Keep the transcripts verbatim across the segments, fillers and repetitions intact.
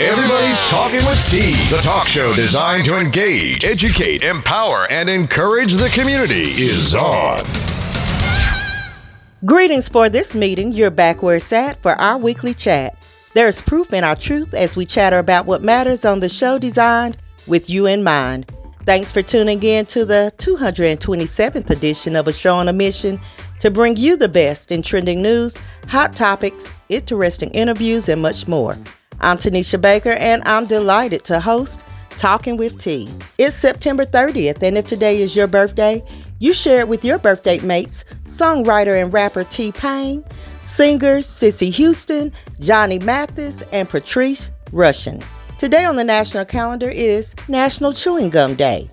Everybody's Talking with T, the talk show designed to engage, educate, empower, and encourage the community is on. Greetings for this meeting. You're back where it's at for our weekly chat. There's proof in our truth as we chatter about what matters on the show designed with you in mind. Thanks for tuning in to the two hundred twenty-seventh edition of A Show on a Mission to bring you the best in trending news, hot topics, interesting interviews, and much more. I'm Tanisha Baker, and I'm delighted to host Talking with T. It's September thirtieth, and if today is your birthday, you share it with your birthday mates, songwriter and rapper T-Pain, singers Sissy Houston, Johnny Mathis, and Patrice Rushen. Today on the national calendar is National Chewing Gum Day.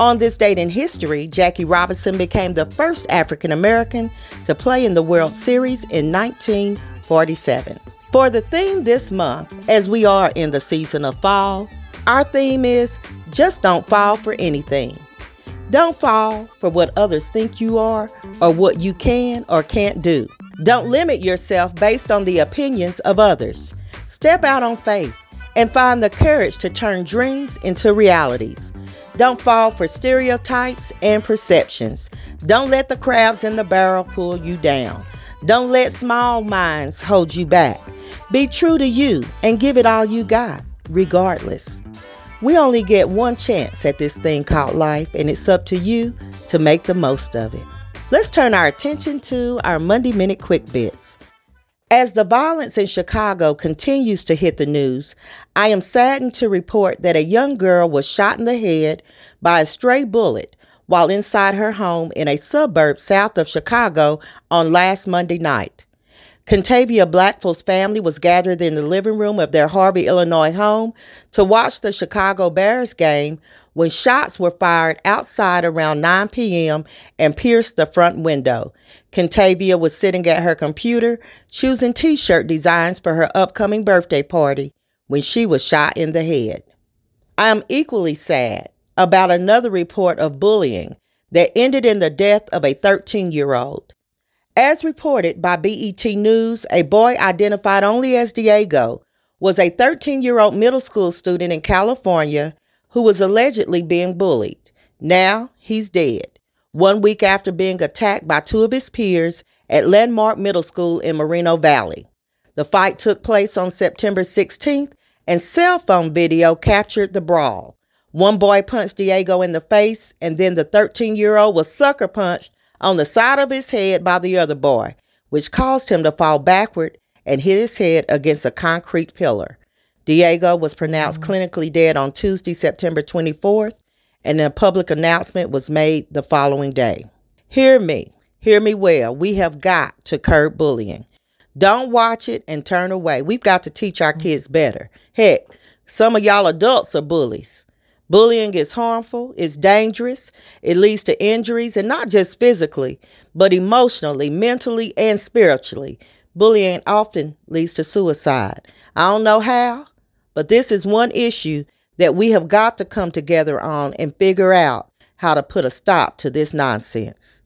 On this date in history, Jackie Robinson became the first African American to play in the World Series in nineteen forty-seven. For the theme this month, as we are in the season of fall, our theme is just don't fall for anything. Don't fall for what others think you are or what you can or can't do. Don't limit yourself based on the opinions of others. Step out on faith and find the courage to turn dreams into realities. Don't fall for stereotypes and perceptions. Don't let the crabs in the barrel pull you down. Don't let small minds hold you back. Be true to you and give it all you got, regardless. We only get one chance at this thing called life, and it's up to you to make the most of it. Let's turn our attention to our Monday Minute Quick Bits. As the violence in Chicago continues to hit the news, I am saddened to report that a young girl was shot in the head by a stray bullet while inside her home in a suburb south of Chicago on last Monday night. Kentavia Blackful's family was gathered in the living room of their Harvey, Illinois home to watch the Chicago Bears game when shots were fired outside around nine p.m. and pierced the front window. Kentavia was sitting at her computer choosing T-shirt designs for her upcoming birthday party when she was shot in the head. I am equally sad about another report of bullying that ended in the death of a thirteen-year-old. As reported by B E T News, a boy identified only as Diego was a thirteen-year-old middle school student in California who was allegedly being bullied. Now he's dead, one week after being attacked by two of his peers at Landmark Middle School in Moreno Valley. The fight took place on September sixteenth, and cell phone video captured the brawl. One boy punched Diego in the face, and then the thirteen-year-old was sucker punched on the side of his head by the other boy, which caused him to fall backward and hit his head against a concrete pillar. Diego was pronounced mm-hmm. clinically dead on Tuesday, September twenty-fourth, and a public announcement was made the following day. Hear me. Hear me well. We have got to curb bullying. Don't watch it and turn away. We've got to teach our kids better. Heck, some of y'all adults are bullies. Bullying is harmful, it's dangerous, it leads to injuries, and not just physically, but emotionally, mentally, and spiritually. Bullying often leads to suicide. I don't know how, but this is one issue that we have got to come together on and figure out how to put a stop to this nonsense.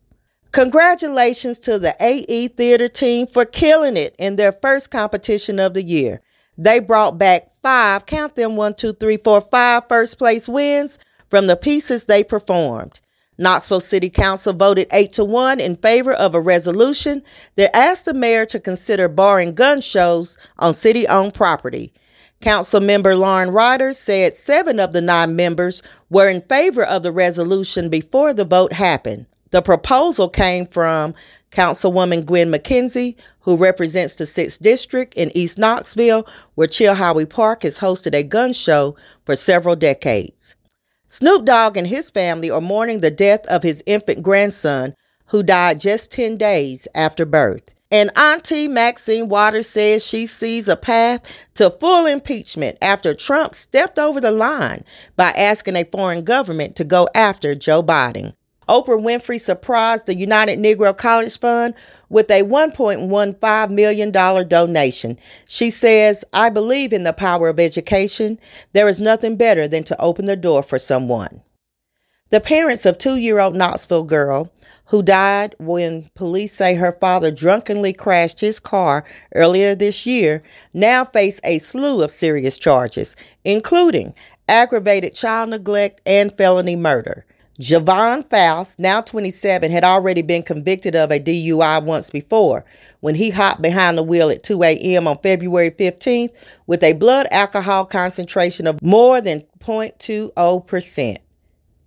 Congratulations to the A E Theater team for killing it in their first competition of the year. They brought back five, count them, one, two, three, four, five first place wins from the pieces they performed. Knoxville City Council voted eight to one in favor of a resolution that asked the mayor to consider barring gun shows on city-owned property. Council member Lauren Ryder said seven of the nine members were in favor of the resolution before the vote happened. The proposal came from Councilwoman Gwen McKenzie, who represents the sixth District in East Knoxville, where Chilhowee Park has hosted a gun show for several decades. Snoop Dogg and his family are mourning the death of his infant grandson, who died just ten days after birth. And Auntie Maxine Waters says she sees a path to full impeachment after Trump stepped over the line by asking a foreign government to go after Joe Biden. Oprah Winfrey surprised the United Negro College Fund with a one point one five million dollars donation. She says, "I believe in the power of education. There is nothing better than to open the door for someone." The parents of two-year-old Knoxville girl who died when police say her father drunkenly crashed his car earlier this year now face a slew of serious charges, including aggravated child neglect and felony murder. Javon Faust, now twenty-seven, had already been convicted of a D U I once before when he hopped behind the wheel at two a.m. on February fifteenth with a blood alcohol concentration of more than zero point two zero percent.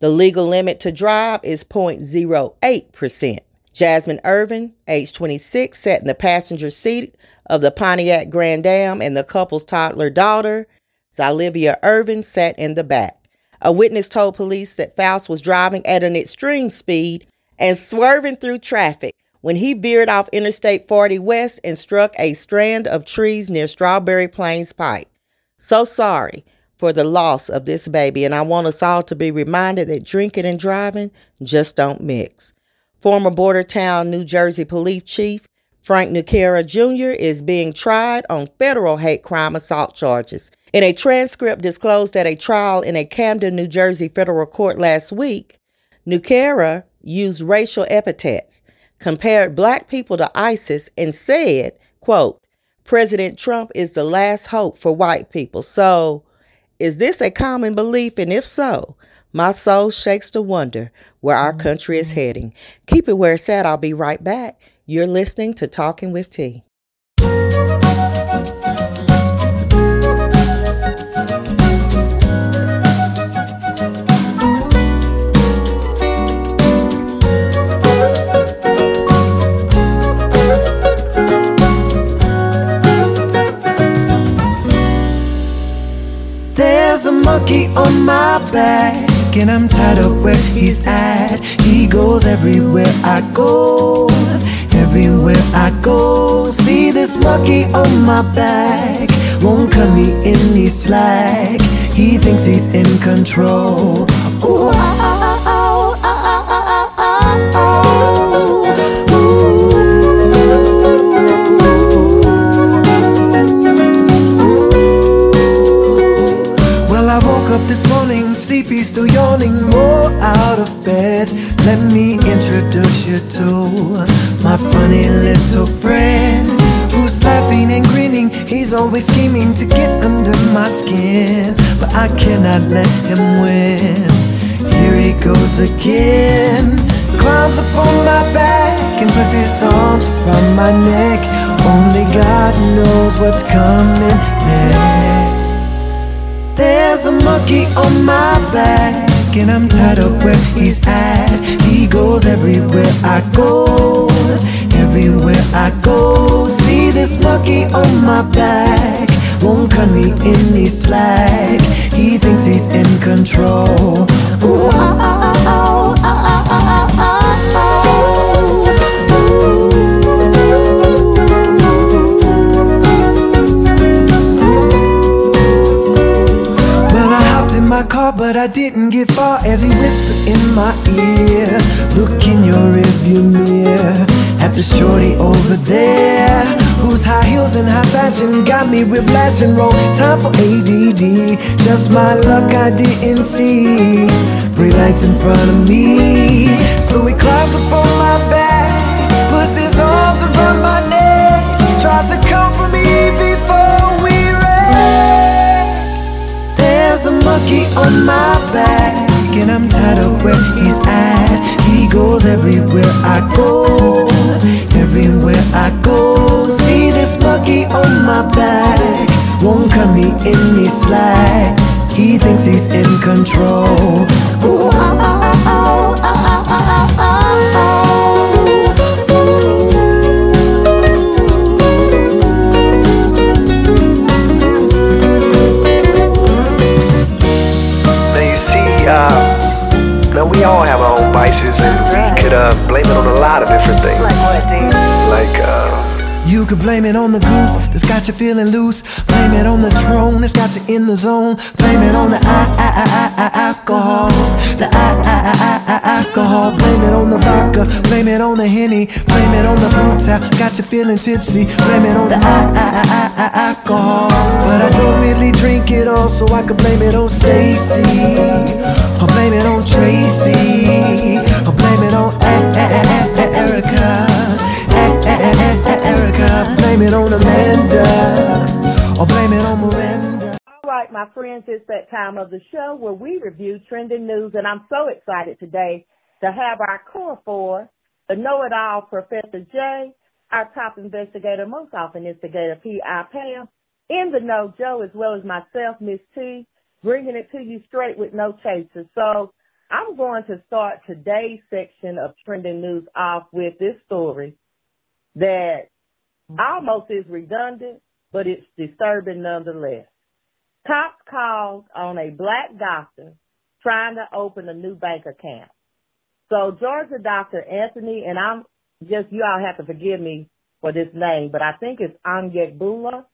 The legal limit to drive is zero point zero eight percent. Jasmine Irvin, age twenty-six, sat in the passenger seat of the Pontiac Grand Am, and the couple's toddler daughter, Zolivia Irvin, sat in the back. A witness told police that Faust was driving at an extreme speed and swerving through traffic when he veered off Interstate forty West and struck a strand of trees near Strawberry Plains Pike. So sorry for the loss of this baby, and I want us all to be reminded that drinking and driving just don't mix. Former Bordertown, New Jersey police chief Frank Nucera Junior is being tried on federal hate crime assault charges. In a transcript disclosed at a trial in a Camden, New Jersey federal court last week, Nucera used racial epithets, compared black people to ISIS, and said, quote, "President Trump is the last hope for white people. So is this a common belief? And if so, my soul shakes to wonder where our country is heading." Keep it where it's at. I'll be right back. You're listening to Talking with T. Monkey on my back, and I'm tired of where he's at. He goes everywhere I go, everywhere I go. See this monkey on my back, won't cut me any slack. He thinks he's in control. Ooh, ow, ow, ow, ow, ow. This morning, sleepy, still yawning, roll out of bed. Let me introduce you to my funny little friend who's laughing and grinning. He's always scheming to get under my skin, but I cannot let him win. Here he goes again. Climbs upon my back and puts his arms around my neck. Only God knows what's coming next. There's a monkey on my back, and I'm tired of where he's at. He goes everywhere I go, everywhere I go. See this monkey on my back, won't cut me any slack. He thinks he's in control. Ooh, ow, ow, ow, ow, ow, ow. Car, but I didn't get far as he whispered in my ear, "Look in your rearview mirror at the shorty over there, whose high heels and high fashion got me whiplash and roll. Time for A D D, just my luck I didn't see. Brake lights in front of me." So he climbs up on my back, puts his arms around my neck, tries to comfort me before we wreck. There's a monkey on my back, and I'm tired of where he's at. He goes everywhere I go, everywhere I go. See this monkey on my back, won't cut me any slack. He thinks he's in control. Ooh, ow, ow, ow, ow, ow, ow, ow. Now we all have our own vices, and right, we could uh, blame it on a lot of different things. Like what, dude? Like uh you could blame it on the goose that's got you feeling loose. Blame it on the drone that's got you in the zone. Blame it on the I- I- I- I- alcohol, the I- I- I- I- alcohol. Blame it on the vodka, blame it on the Henny, blame it on the blue towel, got you feeling tipsy. Blame it on the I- I- I- I- alcohol, but I don't really drink it all, so I could blame it on Stacy. I blame it on Tracy. I blame it on Erica. Erica, blame it on Amanda. Or blame it on Miranda. All right, my friends, it's that time of the show where we review trending news, and I'm so excited today to have our core four, the know-it-all Professor Jay, our top investigator, most often instigator, P I. Pam, in the know, Joe, as well as myself, Miss T, bringing it to you straight with no chaser. So I'm going to start today's section of trending news off with this story that almost is redundant, but it's disturbing nonetheless. Cops called on a black doctor trying to open a new bank account. So Georgia Doctor Anthony, and I'm just, you all have to forgive me for this name, but I think it's Onyegbula,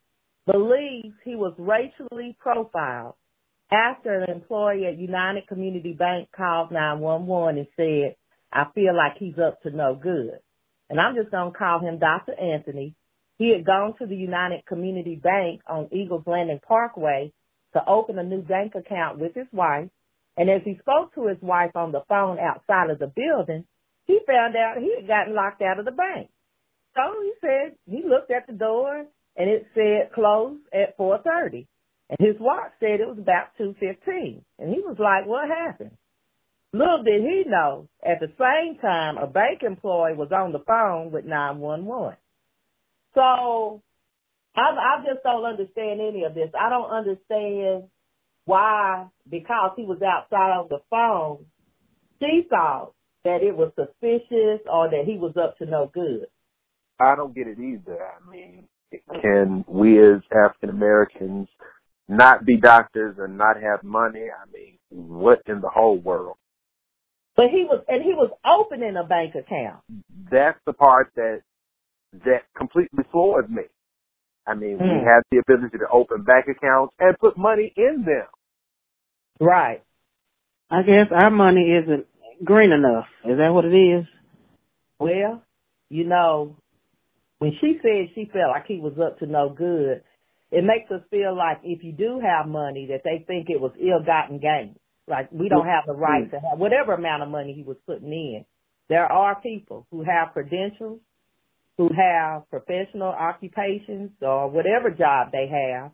believes he was racially profiled after an employee at United Community Bank called nine one one and said, I feel like he's up to no good. And I'm just going to call him Doctor Anthony. He had gone to the United Community Bank on Eagles Landing Parkway to open a new bank account with his wife. And as he spoke to his wife on the phone outside of the building, he found out he had gotten locked out of the bank. So he said he looked at the door, and it said close at four thirty. And his watch said it was about two fifteen. And he was like, what happened? Little did he know, at the same time, a bank employee was on the phone with nine one one. So I, I just don't understand any of this. I don't understand why, because he was outside on the phone, she thought that it was suspicious or that he was up to no good. I don't get it either. I mean, can we as African Americans not be doctors and not have money? I mean, what in the whole world? But he was, and he was opening a bank account. That's the part that that completely floored me. I mean, mm. we have the ability to open bank accounts and put money in them. Right. I guess our money isn't green enough. Is that what it is? Well, you know, when she said she felt like he was up to no good, it makes us feel like if you do have money that they think it was ill-gotten gain. Like, we don't have the right to have whatever amount of money he was putting in. There are people who have credentials, who have professional occupations or whatever job they have,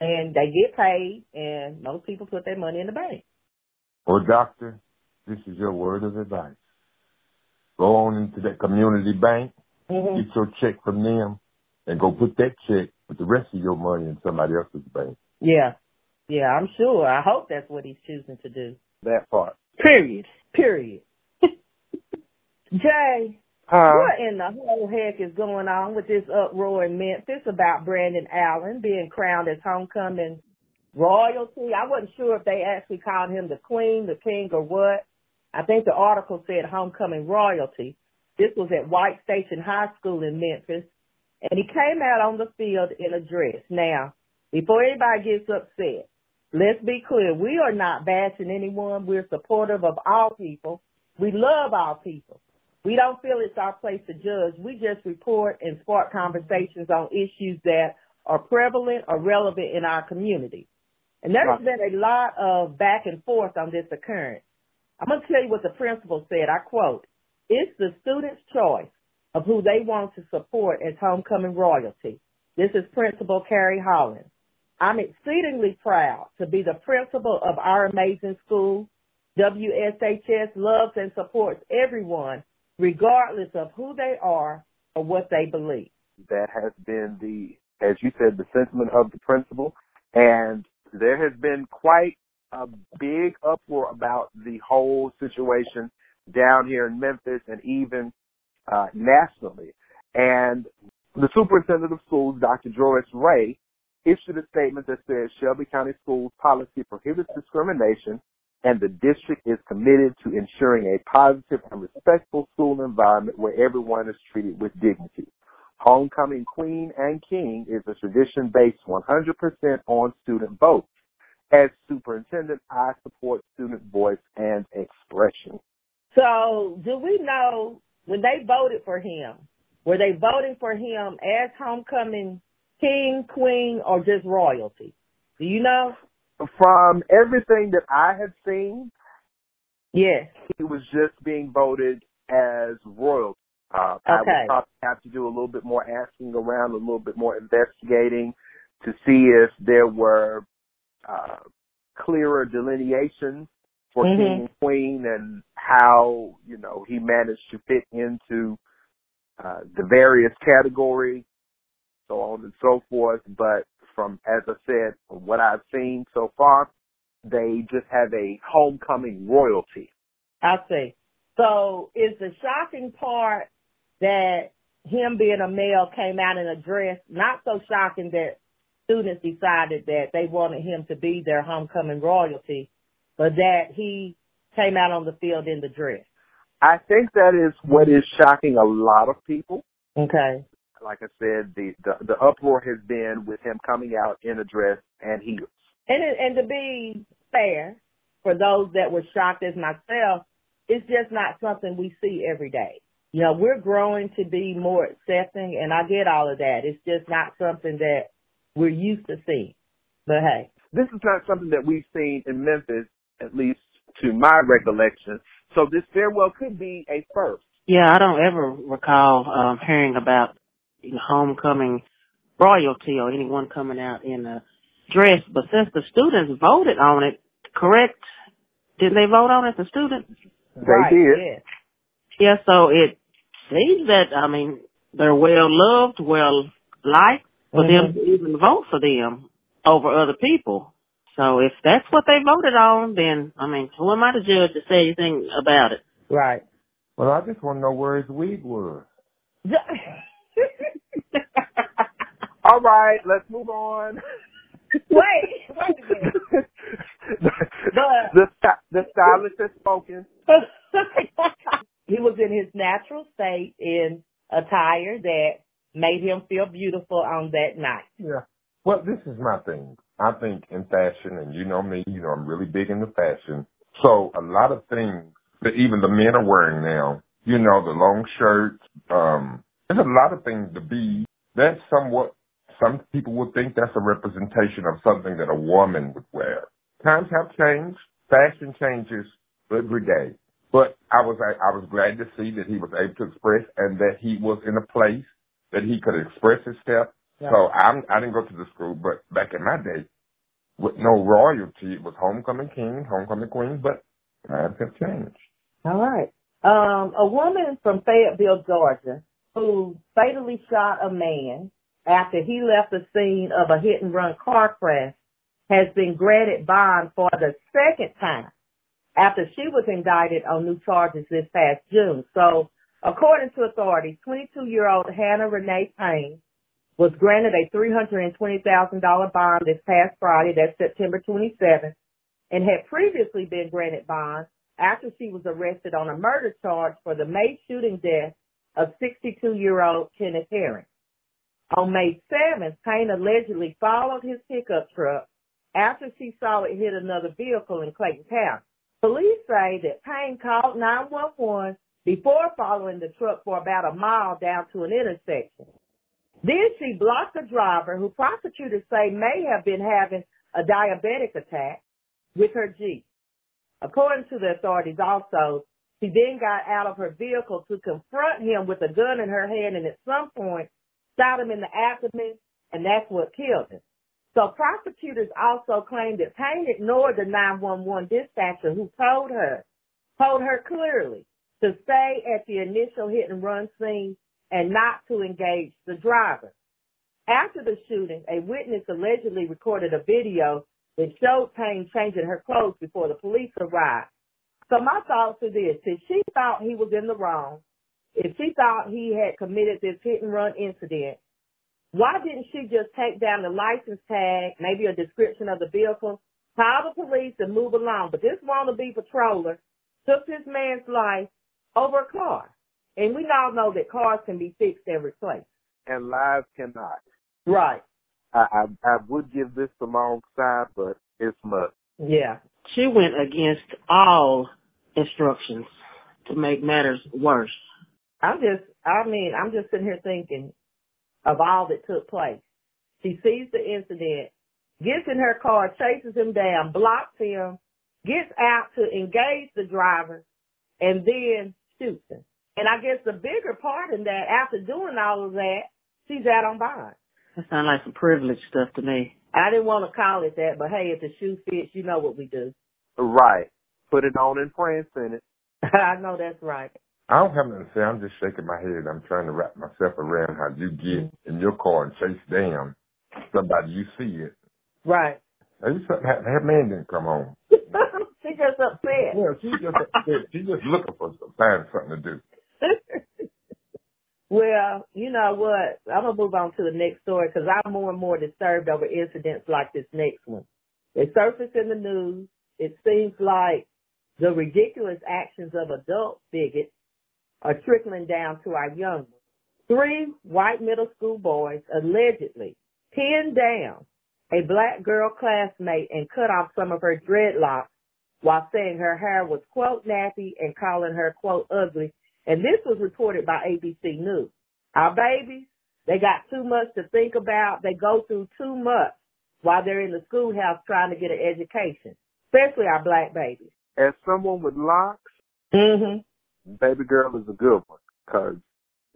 and they get paid, and most people put their money in the bank. Well, doctor, this is your word of advice. Go on into that community bank, mm-hmm. get your check from them, and go put that check with the rest of your money in somebody else's bank. Yeah. Yeah, I'm sure. I hope that's what he's choosing to do. That part. Period. Period. Jay, uh, what in the whole heck is going on with this uproar in Memphis about Brandon Allen being crowned as homecoming royalty? I wasn't sure if they actually called him the queen, the king, or what. I think the article said homecoming royalty. This was at White Station High School in Memphis, and he came out on the field in a dress. Now, before anybody gets upset, let's be clear. We are not bashing anyone. We're supportive of all people. We love all people. We don't feel it's our place to judge. We just report and spark conversations on issues that are prevalent or relevant in our community. And there's been a lot of back and forth on this occurrence. I'm going to tell you what the principal said. I quote, "It's the students' choice of who they want to support as homecoming royalty." This is Principal Carrie Hollins. "I'm exceedingly proud to be the principal of our amazing school. W S H S loves and supports everyone, regardless of who they are or what they believe." That has been the, as you said, the sentiment of the principal. And there has been quite a big uproar about the whole situation down here in Memphis and even uh, nationally. And the superintendent of schools, Doctor Joyce Ray, issued a statement that says Shelby County Schools policy prohibits discrimination, and the district is committed to ensuring a positive and respectful school environment where everyone is treated with dignity. Homecoming Queen and King is a tradition based one hundred percent on student votes. As superintendent, I support student voice and expression. So do we know when they voted for him, were they voting for him as homecoming king, queen, or just royalty? Do you know? From everything that I have seen, Yes. He was just being voted as royalty. Uh, okay. I would probably have to do a little bit more asking around, a little bit more investigating to see if there were uh, clearer delineations for mm-hmm. King and Queen and how, you know, he managed to fit into uh, the various categories, so on and so forth. But from, as I said, from what I've seen so far, they just have a homecoming royalty. I see. So is the shocking part that him being a male came out in a dress not so shocking that students decided that they wanted him to be their homecoming royalty, but that he came out on the field in the dress? I think that is what is shocking a lot of people. Okay. Like I said, the, the, the uproar has been with him coming out in a dress and heels. And, and to be fair, for those that were shocked as myself, it's just not something we see every day. You know, we're growing to be more accepting, and I get all of that. It's just not something that we're used to seeing. But, hey. This is not something that we've seen in Memphis, at least to my recollection. So this farewell could be a first. Yeah, I don't ever recall um, hearing about homecoming royalty or anyone coming out in a dress. But since the students voted on it, correct? Didn't they vote on it, the students? They right, did. Yes. Yeah, so it seems that, I mean, they're well-loved, well-liked, for mm-hmm. them to even vote for them over other people. So if that's what they voted on, then, I mean, who am I to judge to say anything about it? Right. Well, I just want to know where his weed was. All right, let's move on. Wait, wait a minute. the, the, the stylist has spoken. He was in his natural state in attire that made him feel beautiful on that night. Yeah. Well, this is my thing. I think in fashion, and you know me, you know I'm really big into fashion. So a lot of things that even the men are wearing now, you know, the long shirts, um, there's a lot of things to be. That's somewhat. Some people would think that's a representation of something that a woman would wear. Times have changed. Fashion changes every day. But I was I was glad to see that he was able to express and that he was in a place that he could express himself. Yeah. So I'm, I didn't go to the school, but back in my day, with no royalty, it was homecoming king, homecoming queen, but times have changed. All right. Um, a woman from Fayetteville, Georgia, who fatally shot a man after he left the scene of a hit-and-run car crash, has been granted bond for the second time after she was indicted on new charges this past June. So, according to authorities, twenty-two-year-old Hannah Renee Payne was granted a three hundred twenty thousand dollars bond this past Friday, that's September twenty-seventh, and had previously been granted bond after she was arrested on a murder charge for the May shooting death of sixty-two-year-old Kenneth Herring. On May seventh, Payne allegedly followed his pickup truck after she saw it hit another vehicle in Clayton County. Police say that Payne called nine one one before following the truck for about a mile down to an intersection. Then she blocked the driver, who prosecutors say may have been having a diabetic attack, with her Jeep. According to the authorities also, she then got out of her vehicle to confront him with a gun in her hand, and at some point shot him in the abdomen, and that's what killed him. So prosecutors also claimed that Payne ignored the nine one one dispatcher who told her, told her clearly to stay at the initial hit-and-run scene and not to engage the driver. After the shooting, a witness allegedly recorded a video that showed Payne changing her clothes before the police arrived. So my thoughts are this. If she thought he was in the wrong, if she thought he had committed this hit-and-run incident, why didn't she just take down the license tag, maybe a description of the vehicle, call the police, and move along? But this wannabe patroller took this man's life over a car. And we all know that cars can be fixed and replaced. And lives cannot. Right. I, I, I would give this a long side, but it's much. Yeah. She went against all instructions to make matters worse. I'm just, I mean, I'm just sitting here thinking of all that took place. She sees the incident, gets in her car, chases him down, blocks him, gets out to engage the driver, and then shoots him. And I guess the bigger part in that, after doing all of that, she's out on bond. That sounds like some privileged stuff to me. I didn't want to call it that, but hey, if the shoe fits, you know what we do. Right. Put it on and pray and send it. I know that's right. I don't have nothing to say. I'm just shaking my head. I'm trying to wrap myself around how you get in your car and chase down somebody you see it. Right. Maybe something happened. That man didn't come home. She just upset. Yeah, she just upset. She just looking for some, find something to do. Well, you know what? I'm going to move on to the next story because I'm more and more disturbed over incidents like this next one. They surface in the news. It seems like the ridiculous actions of adult bigots are trickling down to our young ones. Three white middle school boys allegedly pinned down a black girl classmate and cut off some of her dreadlocks while saying her hair was, quote, nappy and calling her, quote, ugly. And this was reported by A B C News. Our babies, they got too much to think about. They go through too much while they're in the schoolhouse trying to get an education, especially our black babies. As someone with locks, mm-hmm. Baby girl is a good one because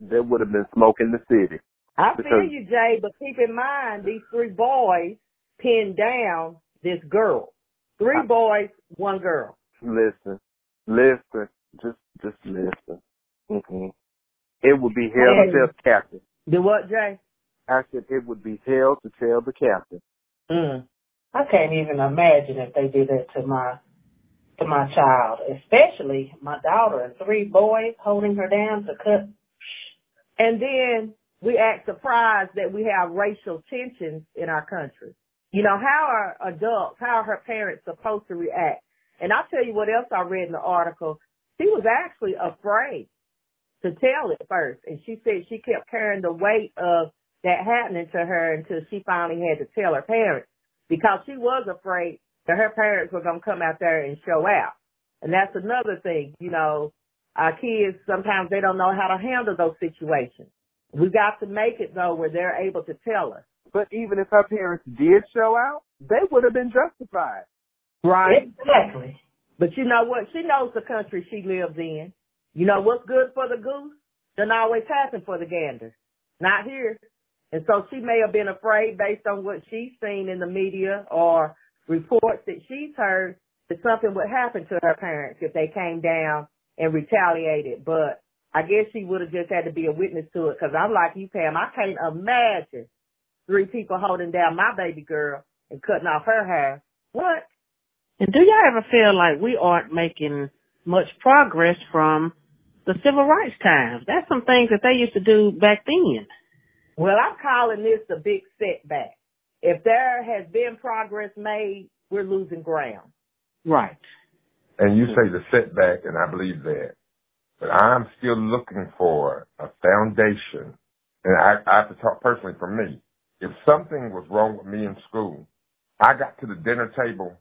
there would have been smoke in the city. I feel you, Jay, but keep in mind these three boys pinned down this girl. Three I, boys, one girl. Listen, listen, just just listen. Mm-mm. It would be hell hey. to tell the captain. Do what, Jay? I said it would be hell to tell the captain. Mm. I can't even imagine if they did that to my to my child, especially my daughter and three boys holding her down to cut. And then we act surprised that we have racial tensions in our country. You know, how are adults, how are her parents supposed to react? And I'll tell you what else I read in the article. She was actually afraid to tell it first. And she said she kept carrying the weight of that happening to her until she finally had to tell her parents because she was afraid that her parents were going to come out there and show out. And that's another thing. You know, our kids, sometimes they don't know how to handle those situations. We got to make it, though, where they're able to tell us. But even if her parents did show out, they would have been justified. Right. Exactly. But you know what? She knows the country she lives in. You know, what's good for the goose doesn't always happen for the gander. Not here. And so she may have been afraid based on what she's seen in the media or reports that she's heard that something would happen to her parents if they came down and retaliated. But I guess she would have just had to be a witness to it because I'm like you, Pam. I can't imagine three people holding down my baby girl and cutting off her hair. What? And do y'all ever feel like we aren't making much progress from the civil rights times? That's some things that they used to do back then. Well, I'm calling this the big setback. If there has been progress made, we're losing ground. Right. And you say the setback, and I believe that. But I'm still looking for a foundation. And I, I have to talk personally for me. If something was wrong with me in school, I got to the dinner table,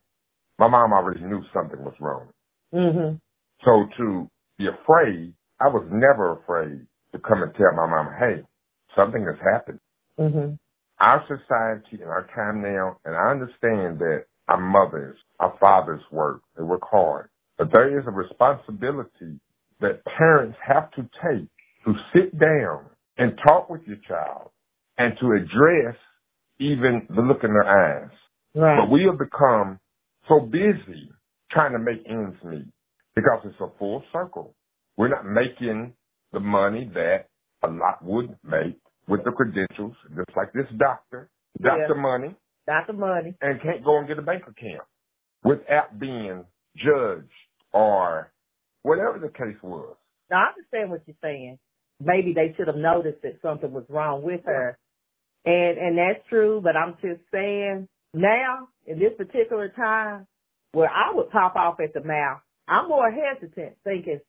my mom already knew something was wrong. Mm-hmm. So to be afraid, I was never afraid to come and tell my mom, hey, something has happened. Mm-hmm. Our society and our time now, and I understand that our mothers, our fathers work, they work hard, but there is a responsibility that parents have to take to sit down and talk with your child and to address even the look in their eyes. Right. But we have become so busy trying to make ends meet because it's a full circle. We're not making the money that a lot would make with the credentials, just like this doctor, Doctor yeah. Money. Doctor Money. And can't go and get a bank account without being judged or whatever the case was. Now, I understand what you're saying. Maybe they should have noticed that something was wrong with her. And and that's true, but I'm just saying now, in this particular time, where I would pop off at the mouth, I'm more hesitant thinking,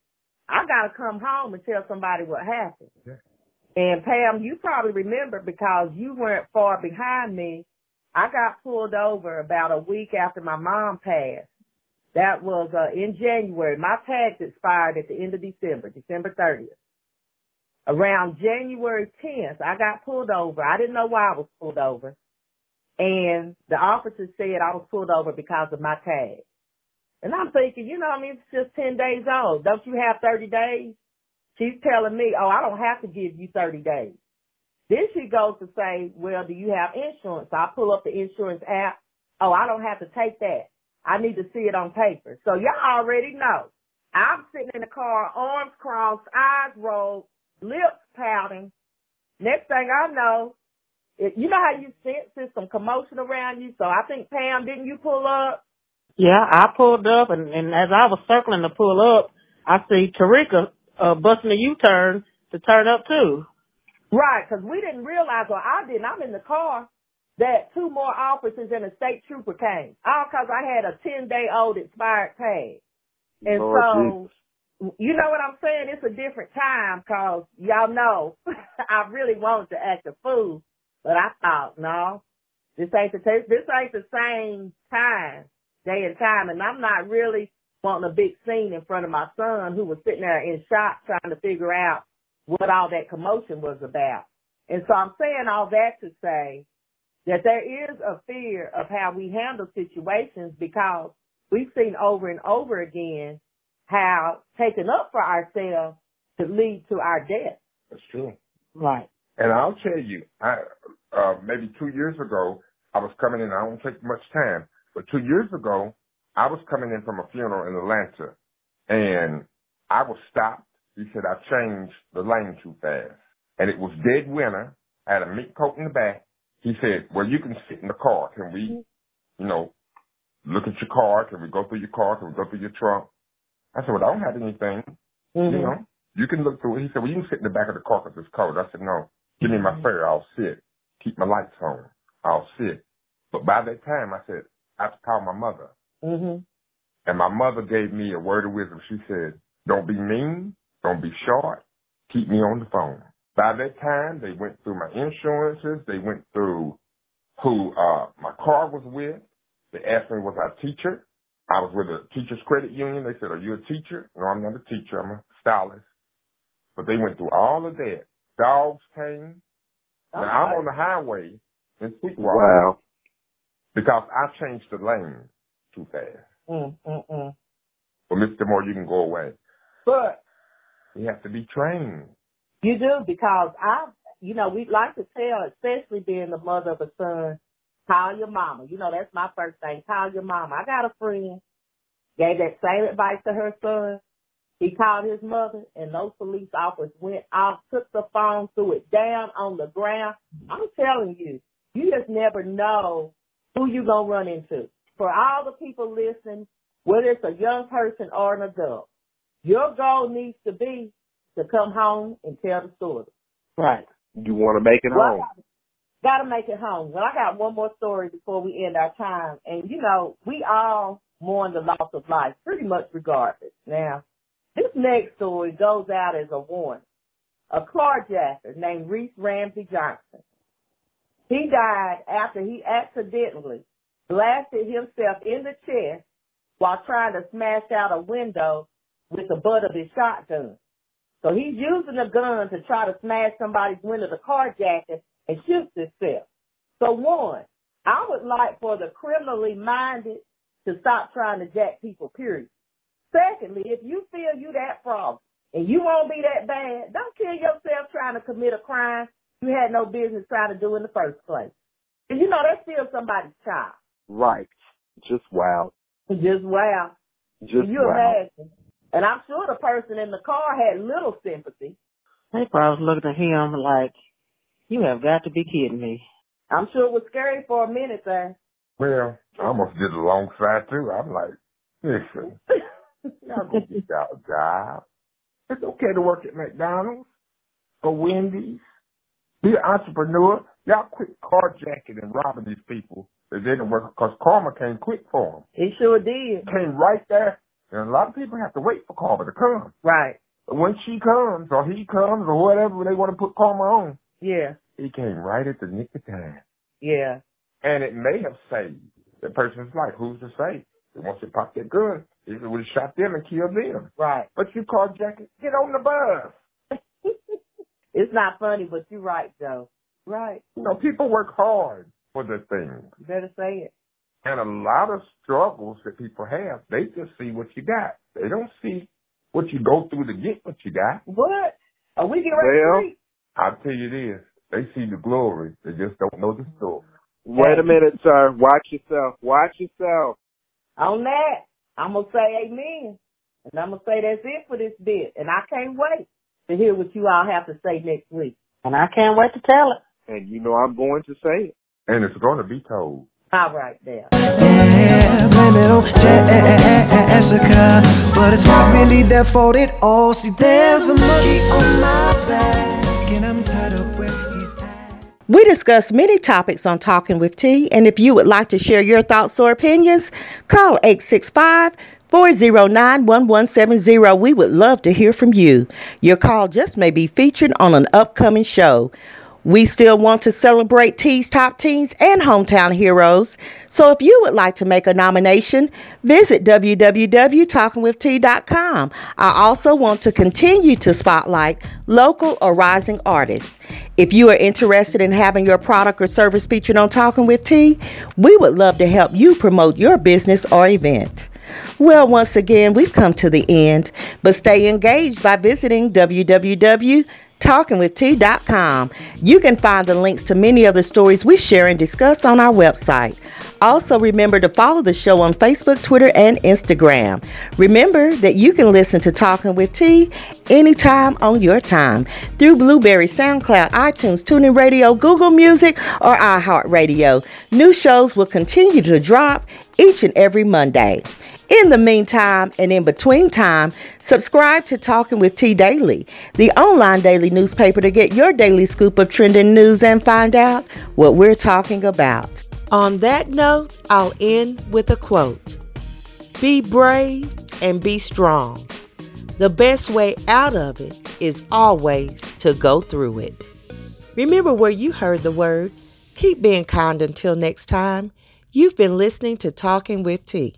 I got to come home and tell somebody what happened. Yeah. And, Pam, you probably remember because you weren't far behind me. I got pulled over about a week after my mom passed. That was uh, in January. My tags expired at the end of December, December thirtieth. Around January tenth, I got pulled over. I didn't know why I was pulled over. And the officer said I was pulled over because of my tag. And I'm thinking, you know what I mean? It's just ten days old. Don't you have thirty days? She's telling me, oh, I don't have to give you thirty days. Then she goes to say, well, do you have insurance? So I pull up the insurance app. Oh, I don't have to take that. I need to see it on paper. So y'all already know. I'm sitting in the car, arms crossed, eyes rolled, lips pouting. Next thing I know, it, you know how you sense there's some commotion around you? So I think, Pam, didn't you pull up? Yeah, I pulled up, and, and as I was circling to pull up, I see Tarika uh, busting a U-turn to turn up, too. Right, because we didn't realize, or I didn't, I'm in the car, that two more officers and a state trooper came. All because I had a ten-day-old expired tag. And Lord so, Jesus. You know what I'm saying? It's a different time because y'all know I really wanted to act a fool, but I thought, no, this ain't the, this ain't the same time, day and time, and I'm not really wanting a big scene in front of my son who was sitting there in shock trying to figure out what all that commotion was about. And so I'm saying all that to say that there is a fear of how we handle situations because we've seen over and over again how taking up for ourselves could lead to our death. That's true. Right. And I'll tell you, I uh, maybe two years ago, I was coming in. I don't take much time, but two years ago, I was coming in from a funeral in Atlanta, and I was stopped. He said, I changed the lane too fast. And it was dead winter. I had a mink coat in the back. He said, well, you can sit in the car. Can we, you know, look at your car? Can we go through your car? Can we go through your trunk? I said, well, I don't have anything. Mm-hmm. You know, you can look through it. He said, well, you can sit in the back of the car because it's cold. I said, no, give me my fare. I'll sit. Keep my lights on. I'll sit. But by that time, I said, I have to call my mother. Mm-hmm. And my mother gave me a word of wisdom. She said, don't be mean. Don't be short. Keep me on the phone. By that time, they went through my insurances. They went through who uh, my car was with. They asked me, was I a teacher? I was with a teacher's credit union. They said, are you a teacher? No, I'm not a teacher. I'm a stylist. But they went through all of that. Dogs came. Now, right. I'm on the highway in Sweetwater. Wow. Because I changed the lane too fast. Mm, mm, mm. Well, Mister Moore, you can go away. But you have to be trained. You do, because I, you know, we like to tell, especially being the mother of a son, call your mama. You know, that's my first thing. Call your mama. I got a friend, gave that same advice to her son. He called his mother, and those police officers went off, took the phone, threw it down on the ground. I'm telling you, you just never know who you're going to run into. For all the people listening, whether it's a young person or an adult, your goal needs to be to come home and tell the story. Right. You want to make it well, home. Got to make it home. Well, I got one more story before we end our time. And, you know, we all mourn the loss of life, pretty much regardless. Now, this next story goes out as a warning. A carjacker named Reese Ramsey Johnson. He died after he accidentally blasted himself in the chest while trying to smash out a window with the butt of his shotgun. So he's using a gun to try to smash somebody's window, the carjacker, and shoots himself. So one, I would like for the criminally minded to stop trying to jack people, period. Secondly, if you feel you that frog and you won't be that bad, don't kill yourself trying to commit a crime you had no business trying to do in the first place. And you know, that's still somebody's child. Right. Just wow. Just wow. Just Can you wow. imagine? And I'm sure the person in the car had little sympathy. They probably looked at him like, you have got to be kidding me. I'm sure it was scary for a minute there. Well, I almost did a long side, too. I'm like, listen, y'all going to get y'all job. It's okay to work at McDonald's or Wendy's. Be an entrepreneur. Y'all quit carjacking and robbing these people that didn't work because karma came quick for them. It sure did. Came right there. And a lot of people have to wait for karma to come. Right. But when she comes or he comes or whatever, they want to put karma on. Yeah. He came right at the nick of time. Yeah. And it may have saved the person's life. Who's to say? Once it popped that gun, it would have shot them and killed them. Right. But you carjack it, get on the bus. It's not funny, but you're right, Joe. Right. You know, people work hard for their things. You better say it. And a lot of struggles that people have, they just see what you got. They don't see what you go through to get what you got. What? Are we getting ready? Well, I'll tell you this. They see the glory. They just don't know the story. Wait a minute, sir. Watch yourself. Watch yourself. On that, I'm going to say amen. And I'm going to say that's it for this bit. And I can't wait to hear what you all have to say next week. And I can't wait to tell it. And you know I'm going to say it. And it's going to be told. All right, there. Yeah, blame it on Jessica, but it's not really their fault at all. See, there's a monkey on my back, and I'm tied up where he's at. We discuss many topics on Talking with T, and if you would like to share your thoughts or opinions, call eight six five, four oh nine, one one seven oh. We would love to hear from you. Your call just may be featured on an upcoming show. We still want to celebrate T's top teens and hometown heroes. So if you would like to make a nomination, visit w w w dot talking with t dot com. I also want to continue to spotlight local or rising artists. If you are interested in having your product or service featured on Talking with T, we would love to help you promote your business or event. Well, once again, we've come to the end, but stay engaged by visiting w w w dot talking with t dot com. You can find the links to many of the stories we share and discuss on our website. Also, remember to follow the show on Facebook, Twitter, and Instagram. Remember that you can listen to Talking with T anytime on your time through Blueberry, SoundCloud, iTunes, TuneIn Radio, Google Music, or iHeartRadio. New shows will continue to drop each and every Monday. In the meantime and in between time, subscribe to Talking with T Daily, the online daily newspaper, to get your daily scoop of trending news and find out what we're talking about. On that note, I'll end with a quote. Be brave and be strong. The best way out of it is always to go through it. Remember where you heard the word. Keep being kind until next time. You've been listening to Talking with T.